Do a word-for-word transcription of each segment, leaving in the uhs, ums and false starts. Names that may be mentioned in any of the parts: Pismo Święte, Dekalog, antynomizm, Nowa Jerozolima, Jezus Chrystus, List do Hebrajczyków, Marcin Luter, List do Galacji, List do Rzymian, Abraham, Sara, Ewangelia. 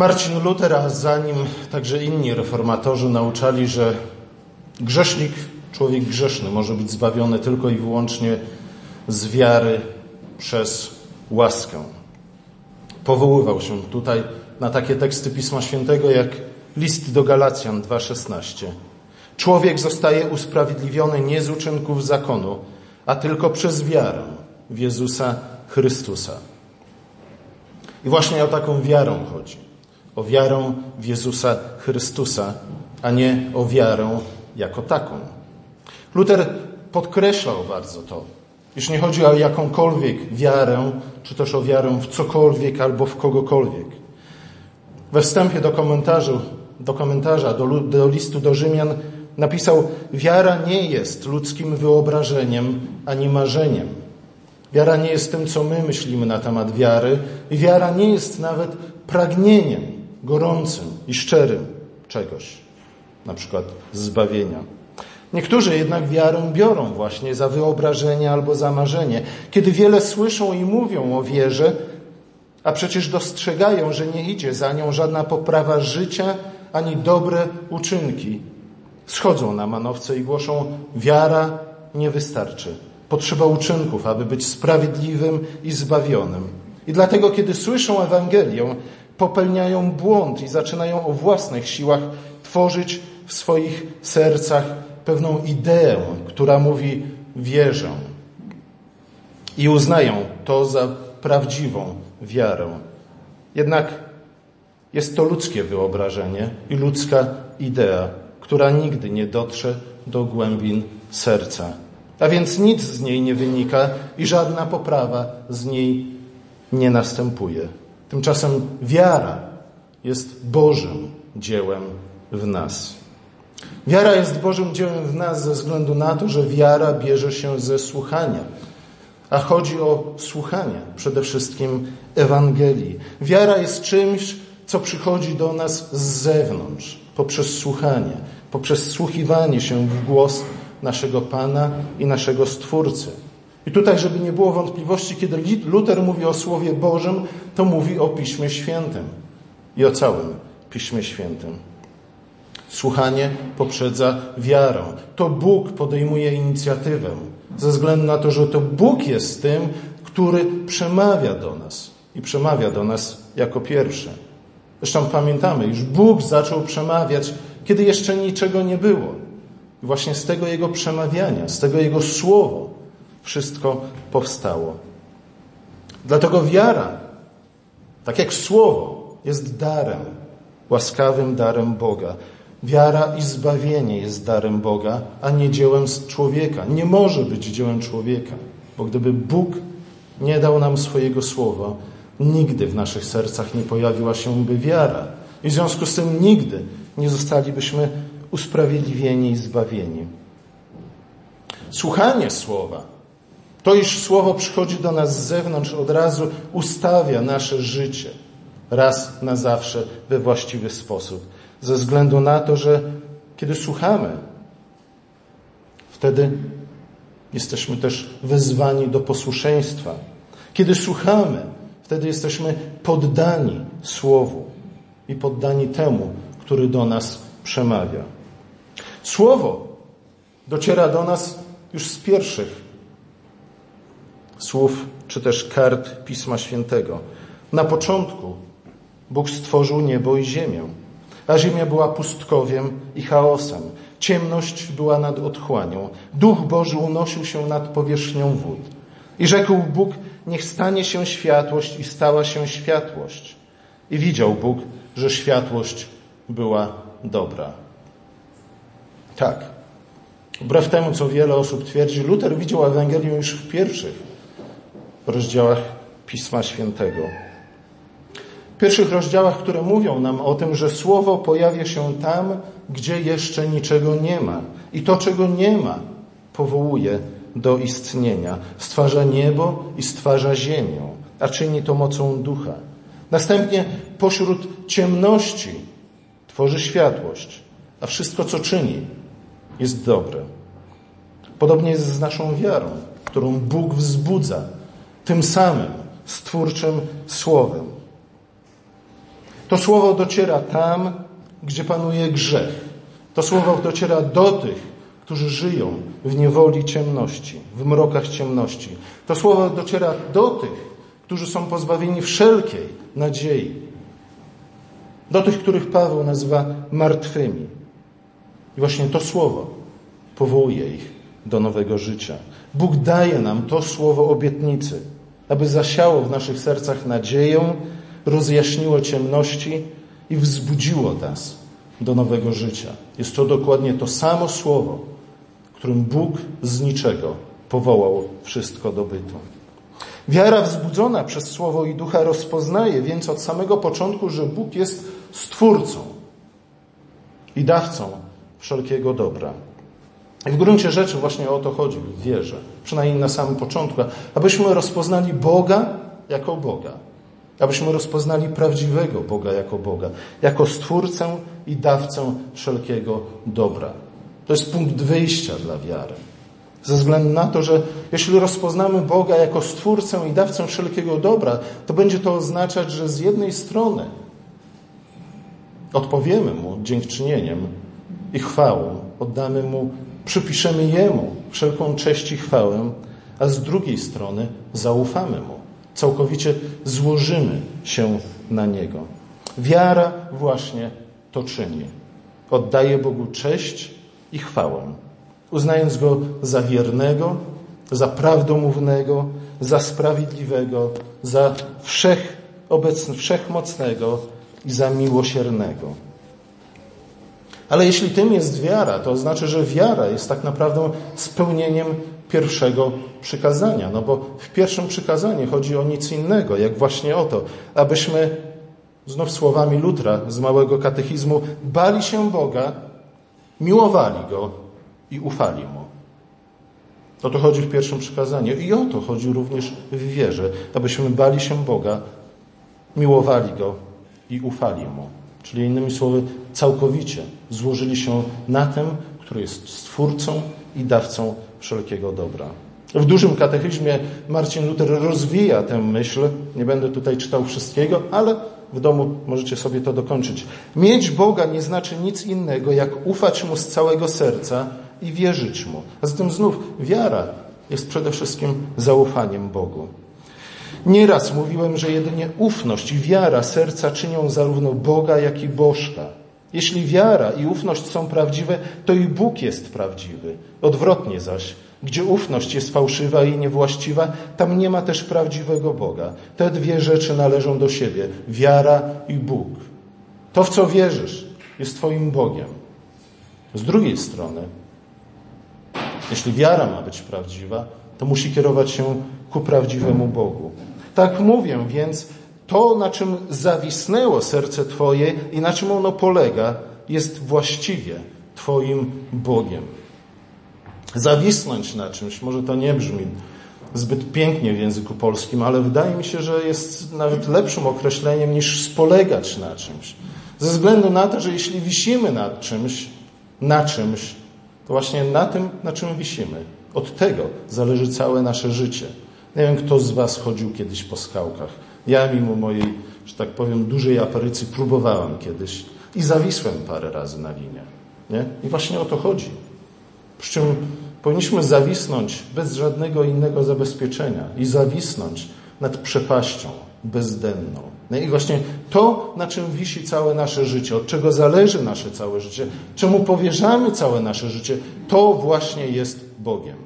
Marcin Luter, a za nim także inni reformatorzy nauczali, że grzesznik, człowiek grzeszny może być zbawiony tylko i wyłącznie z wiary przez łaskę. Powoływał się tutaj na takie teksty Pisma Świętego jak List do Galacjan dwa szesnaście. Człowiek zostaje usprawiedliwiony nie z uczynków zakonu, a tylko przez wiarę w Jezusa Chrystusa. I właśnie o taką wiarę chodzi. O wiarę w Jezusa Chrystusa, a nie o wiarę jako taką. Luter podkreślał bardzo to, iż nie chodzi o jakąkolwiek wiarę, czy też o wiarę w cokolwiek albo w kogokolwiek. We wstępie do komentarza, do, komentarza, do, do listu do Rzymian napisał: wiara nie jest ludzkim wyobrażeniem ani marzeniem. Wiara nie jest tym, co my myślimy na temat wiary, i wiara nie jest nawet pragnieniem gorącym i szczerym czegoś, na przykład zbawienia. Niektórzy jednak wiarę biorą właśnie za wyobrażenie albo za marzenie, kiedy wiele słyszą i mówią o wierze, a przecież dostrzegają, że nie idzie za nią żadna poprawa życia ani dobre uczynki. Schodzą na manowce i głoszą: wiara nie wystarczy. Potrzeba uczynków, aby być sprawiedliwym i zbawionym. I dlatego, kiedy słyszą Ewangelię, popełniają błąd i zaczynają o własnych siłach tworzyć w swoich sercach pewną ideę, która mówi: wierzę. I uznają to za prawdziwą wiarę. Jednak jest to ludzkie wyobrażenie i ludzka idea, która nigdy nie dotrze do głębin serca. A więc nic z niej nie wynika i żadna poprawa z niej nie następuje. Tymczasem wiara jest Bożym dziełem w nas. Wiara jest Bożym dziełem w nas ze względu na to, że wiara bierze się ze słuchania. A chodzi o słuchanie przede wszystkim Ewangelii. Wiara jest czymś, co przychodzi do nas z zewnątrz, poprzez słuchanie, poprzez wsłuchiwanie się w głos naszego Pana i naszego Stwórcy. I tutaj, żeby nie było wątpliwości, kiedy Luter mówi o Słowie Bożym, to mówi o Piśmie Świętym i o całym Piśmie Świętym. Słuchanie poprzedza wiarę. To Bóg podejmuje inicjatywę, ze względu na to, że to Bóg jest tym, który przemawia do nas i przemawia do nas jako pierwszy. Zresztą pamiętamy, iż Bóg zaczął przemawiać, kiedy jeszcze niczego nie było. I właśnie z tego Jego przemawiania, z tego Jego słowa wszystko powstało. Dlatego wiara, tak jak słowo, jest darem, łaskawym darem Boga. Wiara i zbawienie jest darem Boga, a nie dziełem człowieka. Nie może być dziełem człowieka, bo gdyby Bóg nie dał nam swojego słowa, nigdy w naszych sercach nie pojawiła się by wiara. I w związku z tym nigdy nie zostalibyśmy usprawiedliwieni i zbawieni. Słuchanie słowa, to iż słowo przychodzi do nas z zewnątrz, od razu ustawia nasze życie raz na zawsze we właściwy sposób. Ze względu na to, że kiedy słuchamy, wtedy jesteśmy też wezwani do posłuszeństwa. Kiedy słuchamy, wtedy jesteśmy poddani Słowu i poddani temu, który do nas przemawia. Słowo dociera do nas już z pierwszych słów, czy też kart Pisma Świętego. Na początku Bóg stworzył niebo i ziemię, a ziemia była pustkowiem i chaosem. Ciemność była nad otchłanią. Duch Boży unosił się nad powierzchnią wód. I rzekł Bóg: niech stanie się światłość, i stała się światłość. I widział Bóg, że światłość była dobra. Tak, wbrew temu, co wiele osób twierdzi, Luter widział Ewangelię już w pierwszych rozdziałach Pisma Świętego. W pierwszych rozdziałach, które mówią nam o tym, że Słowo pojawia się tam, gdzie jeszcze niczego nie ma. I to, czego nie ma, powołuje do istnienia. Stwarza niebo i stwarza ziemię, a czyni to mocą ducha. Następnie pośród ciemności tworzy światłość, a wszystko, co czyni, jest dobre. Podobnie jest z naszą wiarą, którą Bóg wzbudza tym samym stwórczym Słowem. To słowo dociera tam, gdzie panuje grzech. To słowo dociera do tych, którzy żyją w niewoli ciemności, w mrokach ciemności. To słowo dociera do tych, którzy są pozbawieni wszelkiej nadziei. Do tych, których Paweł nazywa martwymi. I właśnie to słowo powołuje ich do nowego życia. Bóg daje nam to słowo obietnicy, aby zasiało w naszych sercach nadzieję, rozjaśniło ciemności i wzbudziło nas do nowego życia. Jest to dokładnie to samo słowo, którym Bóg z niczego powołał wszystko do bytu. Wiara wzbudzona przez Słowo i Ducha rozpoznaje więc od samego początku, że Bóg jest Stwórcą i dawcą wszelkiego dobra. I w gruncie rzeczy właśnie o to chodzi w wierze, przynajmniej na samym początku, abyśmy rozpoznali Boga jako Boga, abyśmy rozpoznali prawdziwego Boga jako Boga, jako Stwórcę i dawcę wszelkiego dobra. To jest punkt wyjścia dla wiary. Ze względu na to, że jeśli rozpoznamy Boga jako Stwórcę i dawcę wszelkiego dobra, to będzie to oznaczać, że z jednej strony odpowiemy Mu dziękczynieniem i chwałą, oddamy Mu, przypiszemy Jemu wszelką cześć i chwałę, a z drugiej strony zaufamy Mu. Całkowicie złożymy się na Niego. Wiara właśnie to czyni. Oddaje Bogu cześć i chwałę, uznając Go za wiernego, za prawdomównego, za sprawiedliwego, za wszechobecnego, wszechmocnego i za miłosiernego. Ale jeśli tym jest wiara, to znaczy, że wiara jest tak naprawdę spełnieniem pierwszego przykazania. No bo w pierwszym przykazaniu chodzi o nic innego, jak właśnie o to, abyśmy, znów słowami Lutra z małego katechizmu, bali się Boga, miłowali Go i ufali Mu. O to chodzi w pierwszym przykazaniu. I o to chodzi również w wierze, abyśmy bali się Boga, miłowali Go i ufali Mu. Czyli innymi słowy, całkowicie złożyli się na tym, który jest Stwórcą i dawcą wszelkiego dobra. W dużym katechizmie Marcin Luter rozwija tę myśl. Nie będę tutaj czytał wszystkiego, ale w domu możecie sobie to dokończyć. Mieć Boga nie znaczy nic innego, jak ufać Mu z całego serca i wierzyć Mu. A zatem znów wiara jest przede wszystkim zaufaniem Bogu. Nieraz mówiłem, że jedynie ufność i wiara serca czynią zarówno Boga, jak i Bożka. Jeśli wiara i ufność są prawdziwe, to i Bóg jest prawdziwy. Odwrotnie zaś, gdzie ufność jest fałszywa i niewłaściwa, tam nie ma też prawdziwego Boga. Te dwie rzeczy należą do siebie, wiara i Bóg. To, w co wierzysz, jest Twoim Bogiem. Z drugiej strony, jeśli wiara ma być prawdziwa, to musi kierować się ku prawdziwemu Bogu. Tak mówię więc, to, na czym zawisnęło serce Twoje i na czym ono polega, jest właściwie Twoim Bogiem. Zawisnąć na czymś, może to nie brzmi zbyt pięknie w języku polskim, ale wydaje mi się, że jest nawet lepszym określeniem niż spolegać na czymś. Ze względu na to, że jeśli wisimy nad czymś, na czymś, to właśnie na tym, na czym wisimy. Od tego zależy całe nasze życie. Nie wiem, kto z Was chodził kiedyś po skałkach. Ja mimo mojej, że tak powiem, dużej aparycji próbowałem kiedyś i zawisłem parę razy na linie. Nie? I właśnie o to chodzi. Przy czym powinniśmy zawisnąć bez żadnego innego zabezpieczenia i zawisnąć nad przepaścią bezdenną. No i właśnie to, na czym wisi całe nasze życie, od czego zależy nasze całe życie, czemu powierzamy całe nasze życie, to właśnie jest Bogiem.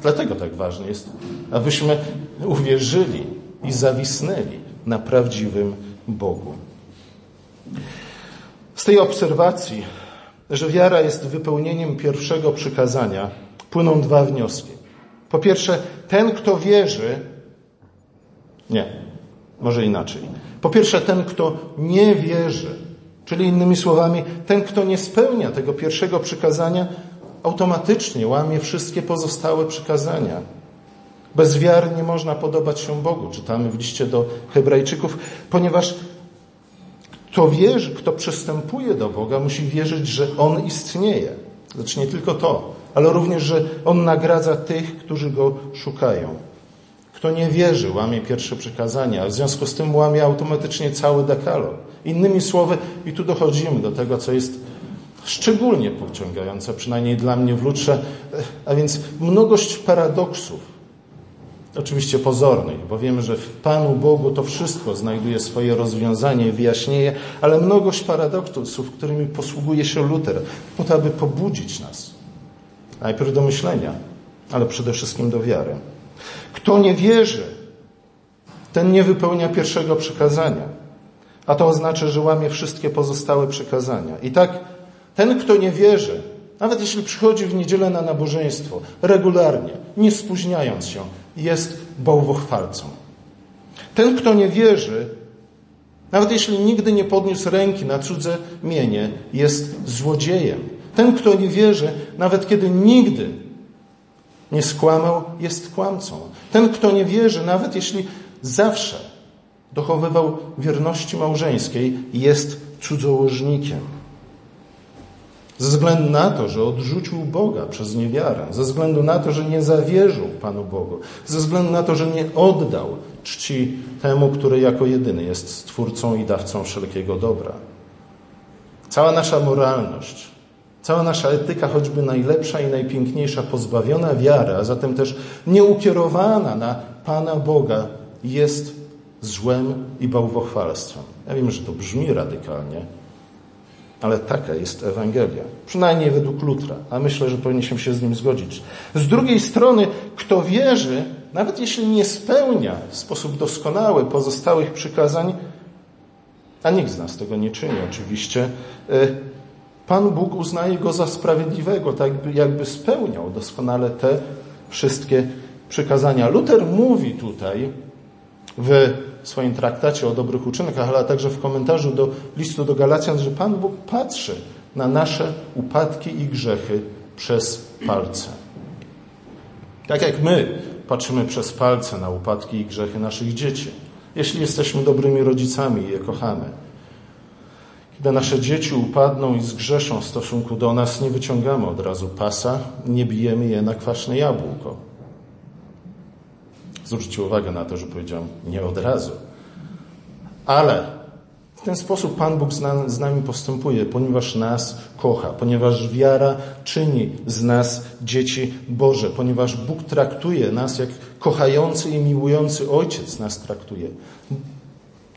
Dlatego tak ważne jest, abyśmy uwierzyli i zawisnęli na prawdziwym Bogu. Z tej obserwacji, że wiara jest wypełnieniem pierwszego przykazania, płyną dwa wnioski. Po pierwsze, ten, kto wierzy... Nie, może inaczej. Po pierwsze, ten, kto nie wierzy, czyli innymi słowami, ten, kto nie spełnia tego pierwszego przykazania, automatycznie łamie wszystkie pozostałe przykazania. Bez wiary nie można podobać się Bogu, czytamy w liście do Hebrajczyków, ponieważ kto wierzy, kto przystępuje do Boga, musi wierzyć, że On istnieje. Znaczy nie tylko to, ale również, że On nagradza tych, którzy Go szukają. Kto nie wierzy, łamie pierwsze przykazania, a w związku z tym łamie automatycznie cały dekalog. Innymi słowy, i tu dochodzimy do tego, co jest szczególnie pociągające, przynajmniej dla mnie w Lutrze, a więc mnogość paradoksów. Oczywiście pozornych, bo wiemy, że w Panu Bogu to wszystko znajduje swoje rozwiązanie, wyjaśnieje, ale mnogość paradoksów, którymi posługuje się Luter, po to, aby pobudzić nas. Najpierw do myślenia, ale przede wszystkim do wiary. Kto nie wierzy, ten nie wypełnia pierwszego przykazania, a to oznacza, że łamie wszystkie pozostałe przykazania. I tak ten, kto nie wierzy, nawet jeśli przychodzi w niedzielę na nabożeństwo, regularnie, nie spóźniając się, jest bałwochwalcą. Ten, kto nie wierzy, nawet jeśli nigdy nie podniósł ręki na cudze mienie, jest złodziejem. Ten, kto nie wierzy, nawet kiedy nigdy nie skłamał, jest kłamcą. Ten, kto nie wierzy, nawet jeśli zawsze dochowywał wierności małżeńskiej, jest cudzołożnikiem. Ze względu na to, że odrzucił Boga przez niewiarę, ze względu na to, że nie zawierzył Panu Bogu, ze względu na to, że nie oddał czci temu, który jako jedyny jest Stwórcą i dawcą wszelkiego dobra. Cała nasza moralność, cała nasza etyka, choćby najlepsza i najpiękniejsza, pozbawiona wiary, a zatem też nieukierowana na Pana Boga, jest złem i bałwochwalstwem. Ja wiem, że to brzmi radykalnie, ale taka jest Ewangelia. Przynajmniej według Lutra. A myślę, że powinniśmy się z nim zgodzić. Z drugiej strony, kto wierzy, nawet jeśli nie spełnia w sposób doskonały pozostałych przykazań, a nikt z nas tego nie czyni oczywiście, Pan Bóg uznaje go za sprawiedliwego, tak jakby spełniał doskonale te wszystkie przykazania. Luter mówi tutaj w swoim traktacie o dobrych uczynkach, ale także w komentarzu do listu do Galacjan, że Pan Bóg patrzy na nasze upadki i grzechy przez palce. Tak jak my patrzymy przez palce na upadki i grzechy naszych dzieci, jeśli jesteśmy dobrymi rodzicami i je kochamy. Kiedy nasze dzieci upadną i zgrzeszą w stosunku do nas, nie wyciągamy od razu pasa, nie bijemy je na kwaśne jabłko. Zwróćcie uwagę na to, że powiedziałem nie od razu. Ale w ten sposób Pan Bóg z nami postępuje, ponieważ nas kocha, ponieważ wiara czyni z nas dzieci Boże, ponieważ Bóg traktuje nas jak kochający i miłujący Ojciec nas traktuje.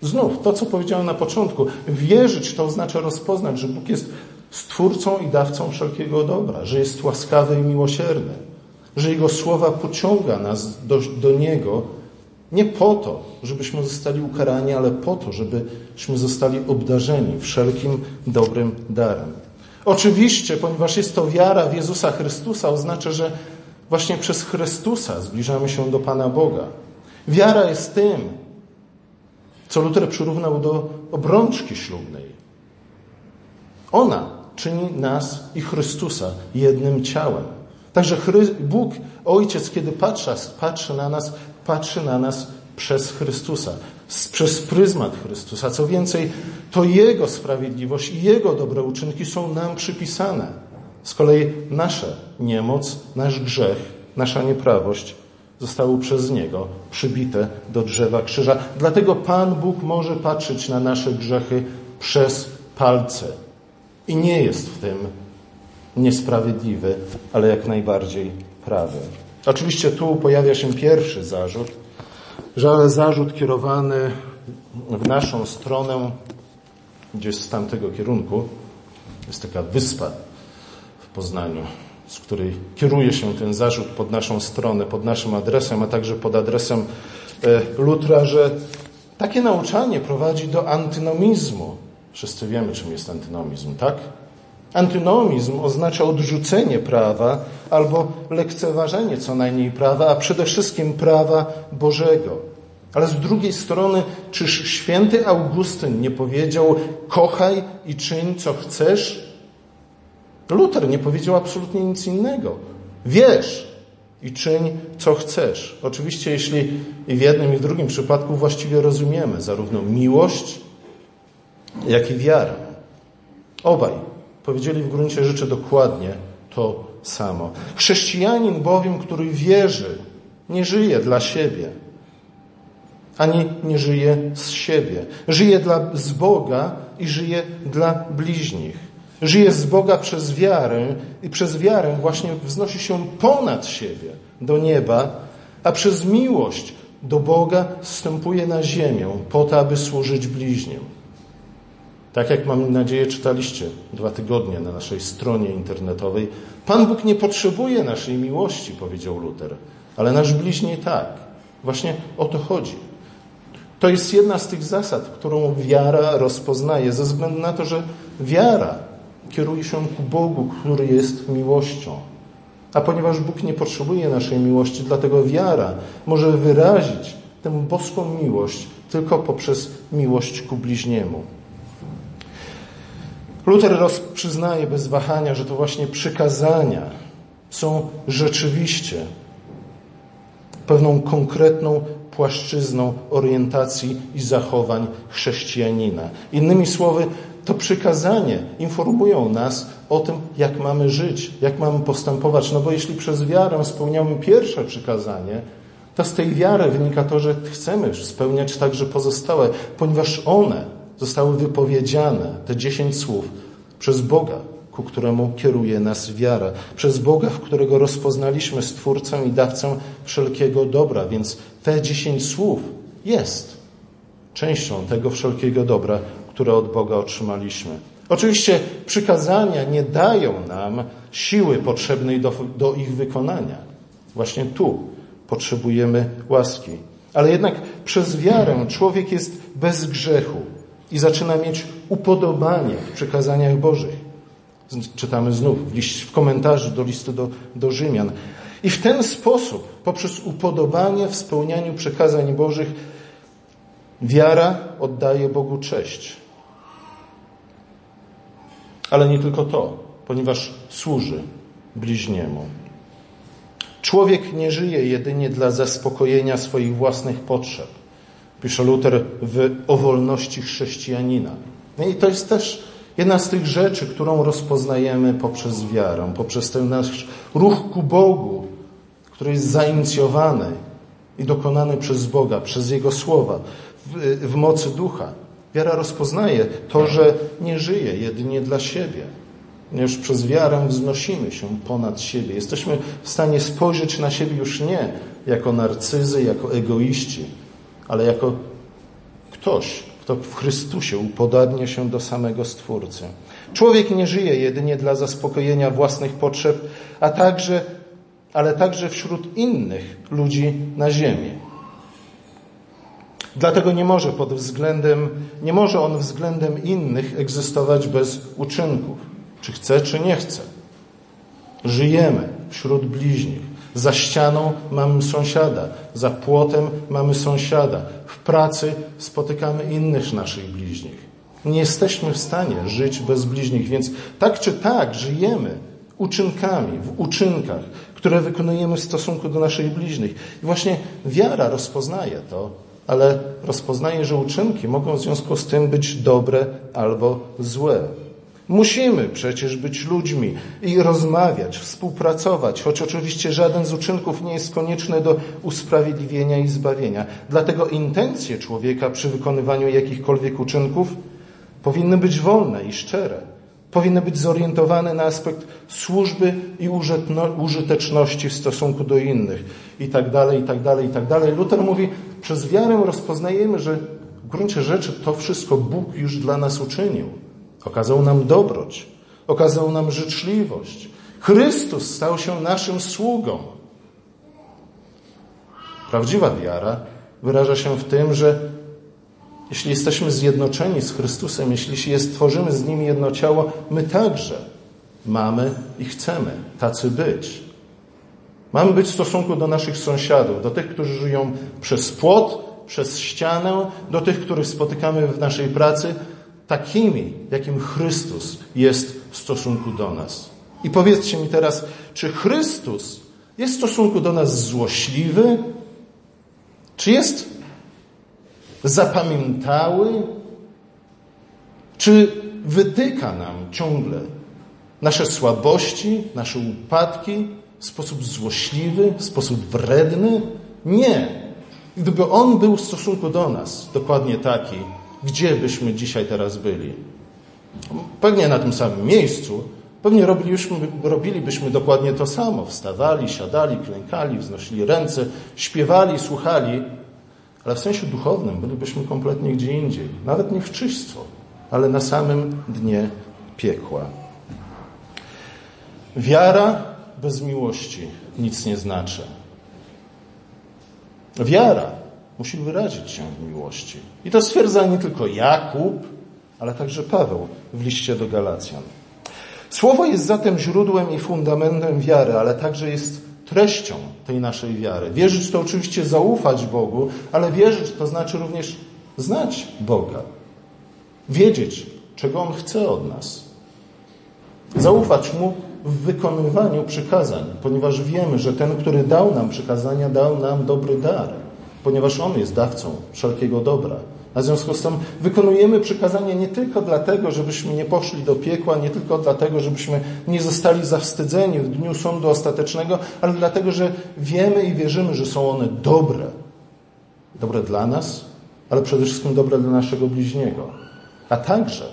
Znów, to co powiedziałem na początku, wierzyć to oznacza rozpoznać, że Bóg jest Stwórcą i dawcą wszelkiego dobra, że jest łaskawy i miłosierny, że Jego słowa pociąga nas do, do Niego nie po to, żebyśmy zostali ukarani, ale po to, żebyśmy zostali obdarzeni wszelkim dobrym darem. Oczywiście, ponieważ jest to wiara w Jezusa Chrystusa, oznacza, że właśnie przez Chrystusa zbliżamy się do Pana Boga. Wiara jest tym, co Luter przyrównał do obrączki ślubnej. Ona czyni nas i Chrystusa jednym ciałem. Także Bóg, Ojciec, kiedy patrzy, patrzy na nas, patrzy na nas przez Chrystusa, przez pryzmat Chrystusa. Co więcej, to Jego sprawiedliwość i Jego dobre uczynki są nam przypisane. Z kolei nasza niemoc, nasz grzech, nasza nieprawość zostały przez Niego przybite do drzewa krzyża. Dlatego Pan Bóg może patrzeć na nasze grzechy przez palce. I nie jest w tym niesprawiedliwy, ale jak najbardziej prawy. Oczywiście tu pojawia się pierwszy zarzut, że zarzut kierowany w naszą stronę, gdzieś z tamtego kierunku, jest taka wyspa w Poznaniu, z której kieruje się ten zarzut pod naszą stronę, pod naszym adresem, a także pod adresem Lutra, że takie nauczanie prowadzi do antynomizmu. Wszyscy wiemy, czym jest antynomizm, tak? Antynomizm oznacza odrzucenie prawa albo lekceważenie co najmniej prawa, a przede wszystkim prawa Bożego. Ale z drugiej strony, czyż święty Augustyn nie powiedział: kochaj i czyń, co chcesz? Luter nie powiedział absolutnie nic innego. Wierz i czyń, co chcesz. Oczywiście, jeśli i w jednym, i w drugim przypadku właściwie rozumiemy zarówno miłość, jak i wiarę. Obaj powiedzieli w gruncie rzeczy dokładnie to samo. Chrześcijanin bowiem, który wierzy, nie żyje dla siebie, ani nie żyje z siebie. Żyje dla, z Boga i żyje dla bliźnich. Żyje z Boga przez wiarę i przez wiarę właśnie wznosi się ponad siebie do nieba, a przez miłość do Boga zstępuje na ziemię po to, aby służyć bliźnim. Tak jak, mam nadzieję, czytaliście dwa tygodnie na naszej stronie internetowej, Pan Bóg nie potrzebuje naszej miłości, powiedział Luter, ale nasz bliźni tak. Właśnie o to chodzi. To jest jedna z tych zasad, którą wiara rozpoznaje, ze względu na to, że wiara kieruje się ku Bogu, który jest miłością. A ponieważ Bóg nie potrzebuje naszej miłości, dlatego wiara może wyrazić tę boską miłość tylko poprzez miłość ku bliźniemu. Luter przyznaje bez wahania, że to właśnie przykazania są rzeczywiście pewną konkretną płaszczyzną orientacji i zachowań chrześcijanina. Innymi słowy, to przykazanie informują nas o tym, jak mamy żyć, jak mamy postępować. No bo jeśli przez wiarę spełniamy pierwsze przykazanie, to z tej wiary wynika to, że chcemy spełniać także pozostałe, ponieważ one zostały wypowiedziane, te dziesięć słów, przez Boga, ku któremu kieruje nas wiara. Przez Boga, w którego rozpoznaliśmy Stwórcę i Dawcę wszelkiego dobra. Więc te dziesięć słów jest częścią tego wszelkiego dobra, które od Boga otrzymaliśmy. Oczywiście przykazania nie dają nam siły potrzebnej do, do ich wykonania. Właśnie tu potrzebujemy łaski. Ale jednak przez wiarę człowiek jest bez grzechu i zaczyna mieć upodobanie w przykazaniach Bożych. Czytamy znów w, liście, w komentarzu do listu do, do Rzymian. I w ten sposób, poprzez upodobanie w spełnianiu przykazań Bożych, wiara oddaje Bogu cześć. Ale nie tylko to, ponieważ służy bliźniemu. Człowiek nie żyje jedynie dla zaspokojenia swoich własnych potrzeb. Pisze Luter w O wolności chrześcijanina. No i to jest też jedna z tych rzeczy, którą rozpoznajemy poprzez wiarę, poprzez ten nasz ruch ku Bogu, który jest zainicjowany i dokonany przez Boga, przez Jego słowa, w, w mocy ducha. Wiara rozpoznaje to, że nie żyje jedynie dla siebie. Już przez wiarę wznosimy się ponad siebie. Jesteśmy w stanie spojrzeć na siebie już nie jako narcyzy, jako egoiści, ale jako ktoś, kto w Chrystusie upodabnia się do samego Stwórcy. Człowiek nie żyje jedynie dla zaspokojenia własnych potrzeb, a także, ale także wśród innych ludzi na ziemi. Dlatego nie może pod względem, nie może on względem innych egzystować bez uczynków. Czy chce, czy nie chce. Żyjemy wśród bliźnich. Za ścianą mamy sąsiada, za płotem mamy sąsiada, w pracy spotykamy innych naszych bliźnich. Nie jesteśmy w stanie żyć bez bliźnich, więc tak czy tak żyjemy uczynkami, w uczynkach, które wykonujemy w stosunku do naszych bliźnich. I właśnie wiara rozpoznaje to, ale rozpoznaje, że uczynki mogą w związku z tym być dobre albo złe. Musimy przecież być ludźmi i rozmawiać, współpracować, choć oczywiście żaden z uczynków nie jest konieczny do usprawiedliwienia i zbawienia. Dlatego intencje człowieka przy wykonywaniu jakichkolwiek uczynków powinny być wolne i szczere. Powinny być zorientowane na aspekt służby i użyteczności w stosunku do innych i tak dalej, i tak dalej, i tak dalej. Luter mówi, przez wiarę rozpoznajemy, że w gruncie rzeczy to wszystko Bóg już dla nas uczynił. Okazał nam dobroć, okazał nam życzliwość. Chrystus stał się naszym sługą. Prawdziwa wiara wyraża się w tym, że jeśli jesteśmy zjednoczeni z Chrystusem, jeśli się stworzymy z Nim jedno ciało, my także mamy i chcemy tacy być. Mamy być w stosunku do naszych sąsiadów, do tych, którzy żyją przez płot, przez ścianę, do tych, których spotykamy w naszej pracy, takimi, jakim Chrystus jest w stosunku do nas. I powiedzcie mi teraz, czy Chrystus jest w stosunku do nas złośliwy? Czy jest zapamiętały? Czy wytyka nam ciągle nasze słabości, nasze upadki w sposób złośliwy, w sposób wredny? Nie. Gdyby On był w stosunku do nas dokładnie taki, gdzie byśmy dzisiaj teraz byli? Pewnie na tym samym miejscu, pewnie robiliśmy, robilibyśmy dokładnie to samo. Wstawali, siadali, klękali, wznosili ręce, śpiewali, słuchali, ale w sensie duchownym bylibyśmy kompletnie gdzie indziej. Nawet nie w czystwo, ale na samym dnie piekła. Wiara bez miłości nic nie znaczy. Wiara musi wyrazić się w miłości. I to stwierdza nie tylko Jakub, ale także Paweł w liście do Galacjan. Słowo jest zatem źródłem i fundamentem wiary, ale także jest treścią tej naszej wiary. Wierzyć to oczywiście zaufać Bogu, ale wierzyć to znaczy również znać Boga. Wiedzieć, czego On chce od nas. Zaufać Mu w wykonywaniu przykazań, ponieważ wiemy, że ten, który dał nam przykazania, dał nam dobry dar, ponieważ On jest dawcą wszelkiego dobra. A w związku z tym wykonujemy przykazanie nie tylko dlatego, żebyśmy nie poszli do piekła, nie tylko dlatego, żebyśmy nie zostali zawstydzeni w dniu sądu ostatecznego, ale dlatego, że wiemy i wierzymy, że są one dobre. Dobre dla nas, ale przede wszystkim dobre dla naszego bliźniego. A także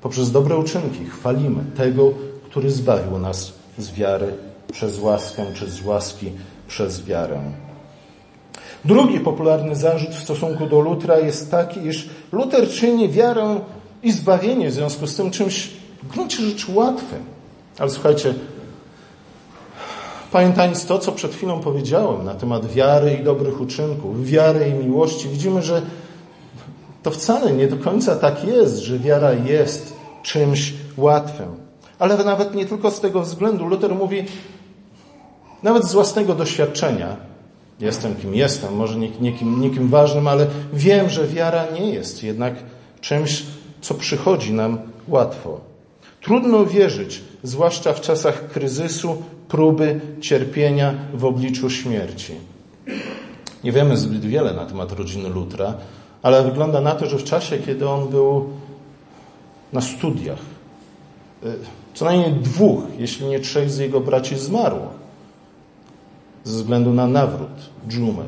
poprzez dobre uczynki chwalimy tego, który zbawił nas z wiary przez łaskę, czy z łaski przez wiarę. Drugi popularny zarzut w stosunku do Lutra jest taki, iż Luter czyni wiarę i zbawienie w związku z tym czymś w gruncie rzeczy łatwym. Ale słuchajcie, pamiętając to, co przed chwilą powiedziałem na temat wiary i dobrych uczynków, wiary i miłości, widzimy, że to wcale nie do końca tak jest, że wiara jest czymś łatwym. Ale nawet nie tylko z tego względu. Luter mówi, nawet z własnego doświadczenia, jestem kim jestem, może nie, nie kim, nie kim ważnym, ale wiem, że wiara nie jest jednak czymś, co przychodzi nam łatwo. Trudno wierzyć, zwłaszcza w czasach kryzysu, próby, cierpienia w obliczu śmierci. Nie wiemy zbyt wiele na temat rodziny Lutra, ale wygląda na to, że w czasie, kiedy on był na studiach, co najmniej dwóch, jeśli nie trzech z jego braci zmarło ze względu na nawrót dżumy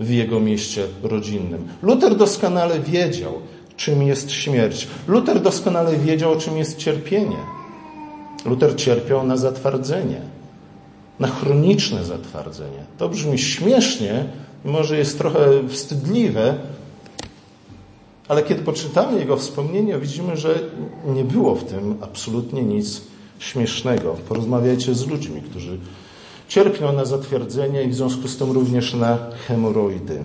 w jego mieście rodzinnym. Luter doskonale wiedział, czym jest śmierć. Luter doskonale wiedział, czym jest cierpienie. Luter cierpiał na zatwardzenie, na chroniczne zatwardzenie. To brzmi śmiesznie, może jest trochę wstydliwe, ale kiedy poczytamy jego wspomnienia, widzimy, że nie było w tym absolutnie nic śmiesznego. Porozmawiajcie z ludźmi, którzy cierpią na zatwardzenie i w związku z tym również na hemoroidy.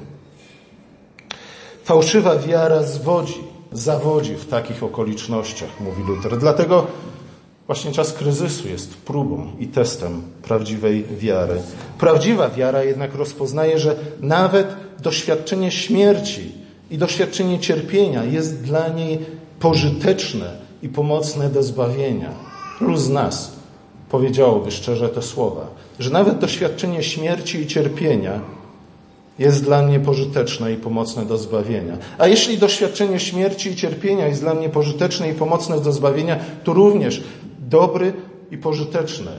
Fałszywa wiara zwodzi, zawodzi w takich okolicznościach, mówi Luter. Dlatego właśnie czas kryzysu jest próbą i testem prawdziwej wiary. Prawdziwa wiara jednak rozpoznaje, że nawet doświadczenie śmierci i doświadczenie cierpienia jest dla niej pożyteczne i pomocne do zbawienia. Luz z nas powiedziałoby szczerze te słowa, że nawet doświadczenie śmierci i cierpienia jest dla mnie pożyteczne i pomocne do zbawienia. A jeśli doświadczenie śmierci i cierpienia jest dla mnie pożyteczne i pomocne do zbawienia, to również dobry i pożyteczny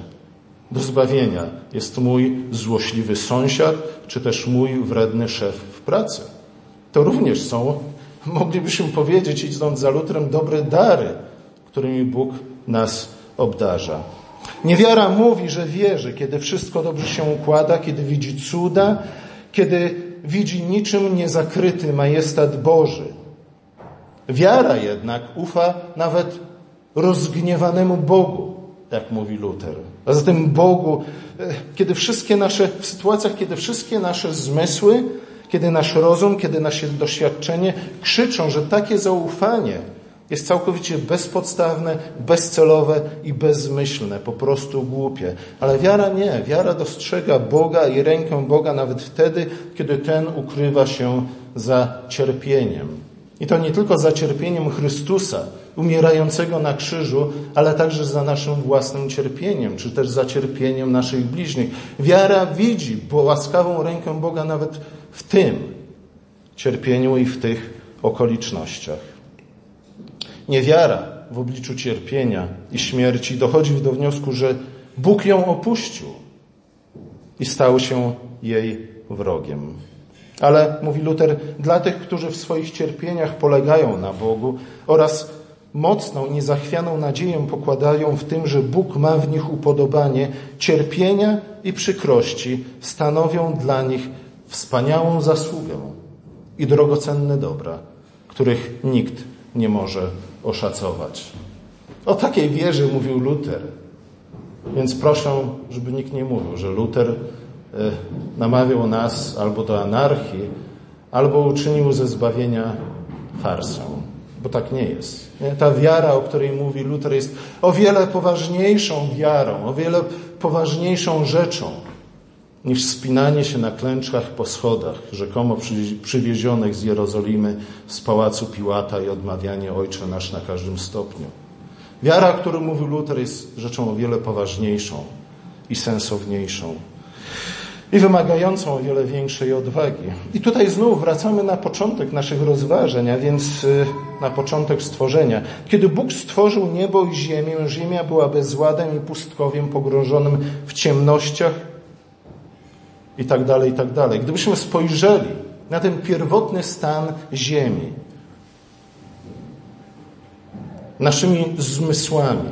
do zbawienia jest mój złośliwy sąsiad, czy też mój wredny szef w pracy. To również są, moglibyśmy powiedzieć, idąc za Lutrem, dobre dary, którymi Bóg nas obdarza. Niewiara mówi, że wierzy, kiedy wszystko dobrze się układa, kiedy widzi cuda, kiedy widzi niczym niezakryty majestat Boży. Wiara jednak ufa nawet rozgniewanemu Bogu, jak mówi Luter. A zatem Bogu, kiedy wszystkie nasze, w sytuacjach, kiedy wszystkie nasze zmysły, kiedy nasz rozum, kiedy nasze doświadczenie krzyczą, że takie zaufanie jest całkowicie bezpodstawne, bezcelowe i bezmyślne, po prostu głupie. Ale wiara nie. Wiara dostrzega Boga i rękę Boga nawet wtedy, kiedy ten ukrywa się za cierpieniem. I to nie tylko za cierpieniem Chrystusa, umierającego na krzyżu, ale także za naszym własnym cierpieniem, czy też za cierpieniem naszych bliźnich. Wiara widzi łaskawą rękę Boga nawet w tym cierpieniu i w tych okolicznościach. Niewiara w obliczu cierpienia i śmierci dochodzi do wniosku, że Bóg ją opuścił i stał się jej wrogiem. Ale, mówi Luter, dla tych, którzy w swoich cierpieniach polegają na Bogu oraz mocną, niezachwianą nadzieję pokładają w tym, że Bóg ma w nich upodobanie, cierpienia i przykrości stanowią dla nich wspaniałą zasługę i drogocenne dobra, których nikt nie może oszacować. O takiej wierze mówił Luter. Więc proszę, żeby nikt nie mówił, że Luter namawiał nas albo do anarchii, albo uczynił ze zbawienia farsę. Bo tak nie jest. Ta wiara, o której mówi Luter, jest o wiele poważniejszą wiarą, o wiele poważniejszą rzeczą niż spinanie się na klęczkach po schodach, rzekomo przywiezionych z Jerozolimy, z pałacu Piłata i odmawianie Ojcze Nasz na każdym stopniu. Wiara, o której mówił Luter, jest rzeczą o wiele poważniejszą i sensowniejszą i wymagającą o wiele większej odwagi. I tutaj znów wracamy na początek naszych rozważań, a więc na początek stworzenia. Kiedy Bóg stworzył niebo i ziemię, ziemia była bezładem i pustkowiem pogrążonym w ciemnościach i tak dalej, i tak dalej. Gdybyśmy spojrzeli na ten pierwotny stan ziemi, naszymi zmysłami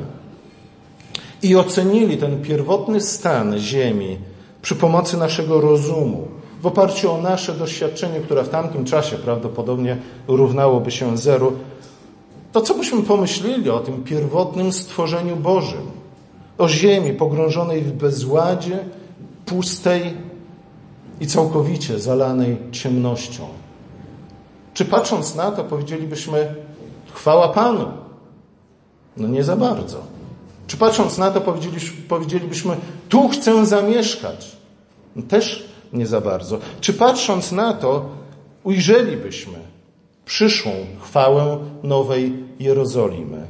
i ocenili ten pierwotny stan ziemi przy pomocy naszego rozumu, w oparciu o nasze doświadczenie, które w tamtym czasie prawdopodobnie równałoby się zeru, to co byśmy pomyśleli o tym pierwotnym stworzeniu Bożym, o ziemi pogrążonej w bezładzie, pustej i całkowicie zalanej ciemnością? Czy patrząc na to powiedzielibyśmy chwała Panu? No nie za bardzo. Czy patrząc na to powiedzielibyśmy, tu chcę zamieszkać? No też nie za bardzo. Czy patrząc na to ujrzelibyśmy przyszłą chwałę Nowej Jerozolimy?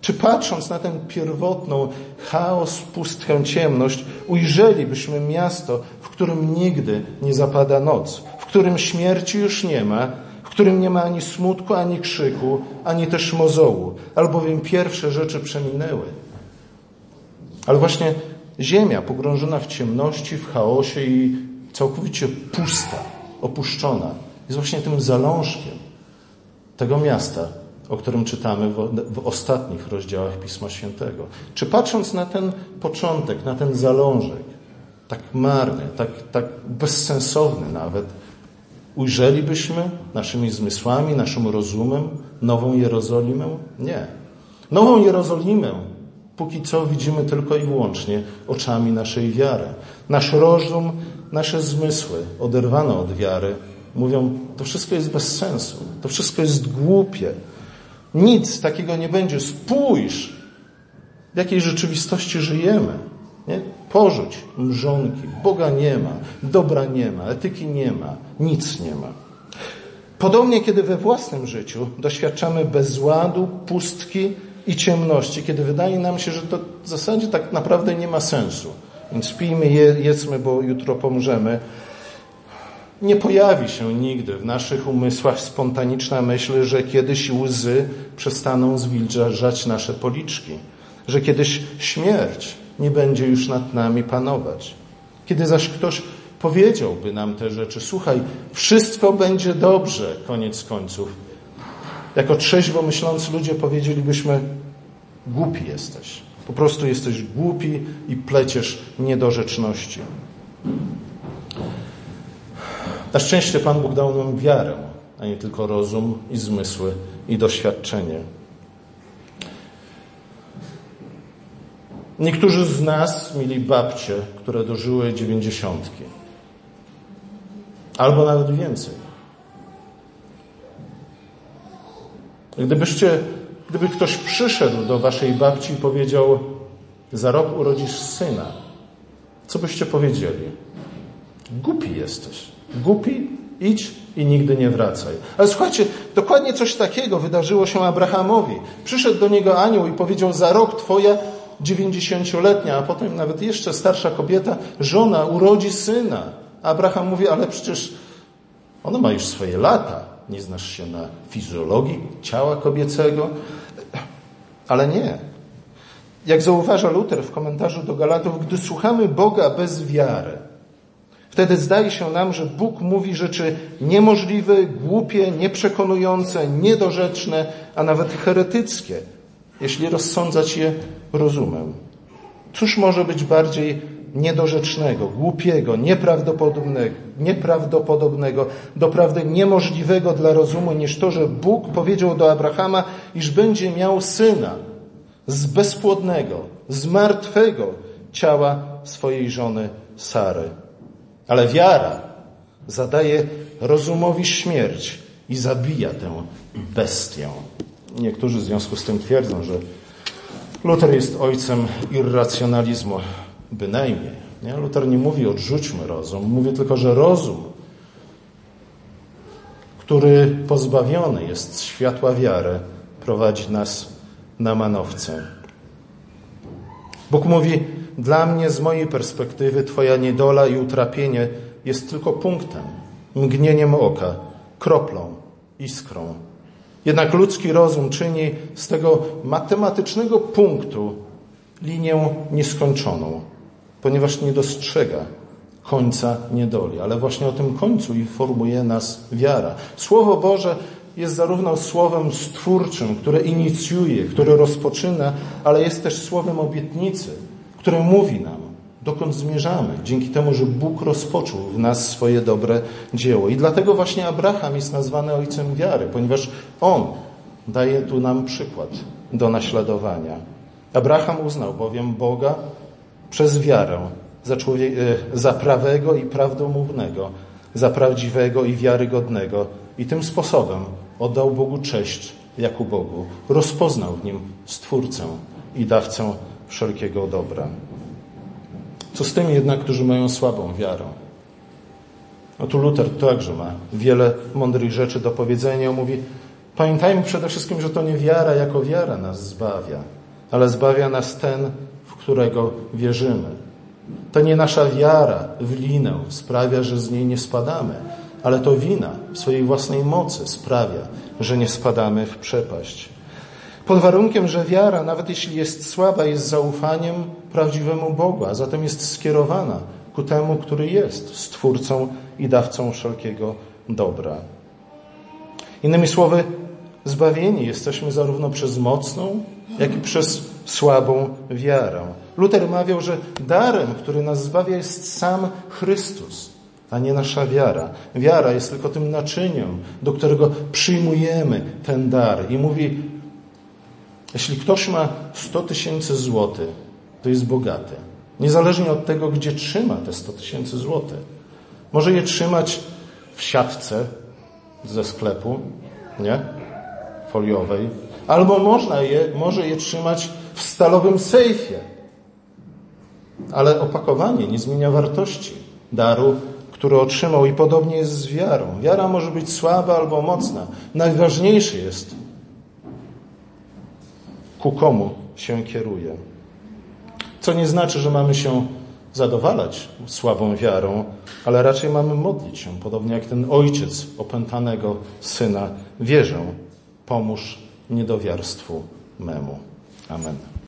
Czy patrząc na tę pierwotną chaos, pustkę, ciemność, ujrzelibyśmy miasto, w którym nigdy nie zapada noc, w którym śmierci już nie ma, w którym nie ma ani smutku, ani krzyku, ani też mozołu, albowiem pierwsze rzeczy przeminęły. Ale właśnie ziemia pogrążona w ciemności, w chaosie i całkowicie pusta, opuszczona, jest właśnie tym zalążkiem tego miasta, o którym czytamy w, w ostatnich rozdziałach Pisma Świętego. Czy patrząc na ten początek, na ten zalążek, tak marny, tak, tak bezsensowny nawet, ujrzelibyśmy naszymi zmysłami, naszym rozumem Nową Jerozolimę? Nie. Nową Jerozolimę póki co widzimy tylko i wyłącznie oczami naszej wiary. Nasz rozum, nasze zmysły oderwane od wiary mówią, to wszystko jest bez sensu, to wszystko jest głupie. Nic takiego nie będzie. Spójrz, w jakiej rzeczywistości żyjemy. Nie? Porzuć mrzonki. Boga nie ma, dobra nie ma, etyki nie ma, nic nie ma. Podobnie, kiedy we własnym życiu doświadczamy bezładu, pustki i ciemności, kiedy wydaje nam się, że to w zasadzie tak naprawdę nie ma sensu. Więc pijmy, jedzmy, bo jutro pomrzemy. Nie pojawi się nigdy w naszych umysłach spontaniczna myśl, że kiedyś łzy przestaną zwilżać nasze policzki, że kiedyś śmierć nie będzie już nad nami panować. Kiedy zaś ktoś powiedziałby nam te rzeczy, słuchaj, wszystko będzie dobrze, koniec końców, jako trzeźwo myślący ludzie powiedzielibyśmy, głupi jesteś, po prostu jesteś głupi i pleciesz niedorzeczności. Na szczęście Pan Bóg dał nam wiarę, a nie tylko rozum i zmysły i doświadczenie. Niektórzy z nas mieli babcie, które dożyły dziewięćdziesiątki. Albo nawet więcej. Gdybyście, gdyby ktoś przyszedł do waszej babci i powiedział, za rok urodzisz syna, co byście powiedzieli? Głupi jesteś. Głupi, idź i nigdy nie wracaj. Ale słuchajcie, dokładnie coś takiego wydarzyło się Abrahamowi. Przyszedł do niego anioł i powiedział, za rok twoja dziewięćdziesięcioletnia, a potem nawet jeszcze starsza kobieta, żona urodzi syna. Abraham mówi, ale przecież ona ma już swoje lata. Nie znasz się na fizjologii ciała kobiecego. Ale nie. Jak zauważa Luter w komentarzu do Galatów, gdy słuchamy Boga bez wiary, Wtedy zdaje się nam, że Bóg mówi rzeczy niemożliwe, głupie, nieprzekonujące, niedorzeczne, a nawet heretyckie, jeśli rozsądzać je rozumem. Cóż może być bardziej niedorzecznego, głupiego, nieprawdopodobnego, nieprawdopodobnego, doprawdy niemożliwego dla rozumu, niż to, że Bóg powiedział do Abrahama, iż będzie miał syna z bezpłodnego, z martwego ciała swojej żony Sary. Ale wiara zadaje rozumowi śmierć i zabija tę bestię. Niektórzy w związku z tym twierdzą, że Luter jest ojcem irracjonalizmu. Bynajmniej. Nie? Luter nie mówi odrzućmy rozum. Mówi tylko, że rozum, który pozbawiony jest światła wiary, prowadzi nas na manowce. Bóg mówi, dla mnie z mojej perspektywy twoja niedola i utrapienie jest tylko punktem, mgnieniem oka, kroplą, iskrą. Jednak ludzki rozum czyni z tego matematycznego punktu linię nieskończoną, ponieważ nie dostrzega końca niedoli. Ale właśnie o tym końcu informuje nas wiara. Słowo Boże jest zarówno słowem stwórczym, które inicjuje, które rozpoczyna, ale jest też słowem obietnicy, które mówi nam, dokąd zmierzamy, dzięki temu, że Bóg rozpoczął w nas swoje dobre dzieło. I dlatego właśnie Abraham jest nazwany ojcem wiary, ponieważ on daje tu nam przykład do naśladowania. Abraham uznał bowiem Boga przez wiarę za, człowiek, za prawego i prawdomównego, za prawdziwego i wiarygodnego i tym sposobem oddał Bogu cześć jako Bogu. Rozpoznał w nim Stwórcę i dawcę wszelkiego dobra. Co z tymi jednak, którzy mają słabą wiarę? No tu Luter także ma wiele mądrych rzeczy do powiedzenia. Mówi, pamiętajmy przede wszystkim, że to nie wiara jako wiara nas zbawia, ale zbawia nas ten, w którego wierzymy. To nie nasza wiara w linę sprawia, że z niej nie spadamy, ale to wina w swojej własnej mocy sprawia, że nie spadamy w przepaść. Pod warunkiem, że wiara, nawet jeśli jest słaba, jest zaufaniem prawdziwemu Bogu, a zatem jest skierowana ku temu, który jest Stwórcą i dawcą wszelkiego dobra. Innymi słowy, zbawieni jesteśmy zarówno przez mocną, jak i przez słabą wiarę. Luter mawiał, że darem, który nas zbawia, jest sam Chrystus, a nie nasza wiara. Wiara jest tylko tym naczyniem, do którego przyjmujemy ten dar. I mówi, jeśli ktoś ma sto tysięcy złotych, to jest bogaty. Niezależnie od tego, gdzie trzyma te sto tysięcy złotych. Może je trzymać w siatce ze sklepu, nie? Foliowej. Albo można je, może je trzymać w stalowym sejfie. Ale opakowanie nie zmienia wartości daru, który otrzymał. I podobnie jest z wiarą. Wiara może być słaba albo mocna. Najważniejsze jest, ku komu się kieruje. Co nie znaczy, że mamy się zadowalać słabą wiarą, ale raczej mamy modlić się, podobnie jak ten ojciec opętanego syna. Wierzę, pomóż niedowiarstwu memu. Amen.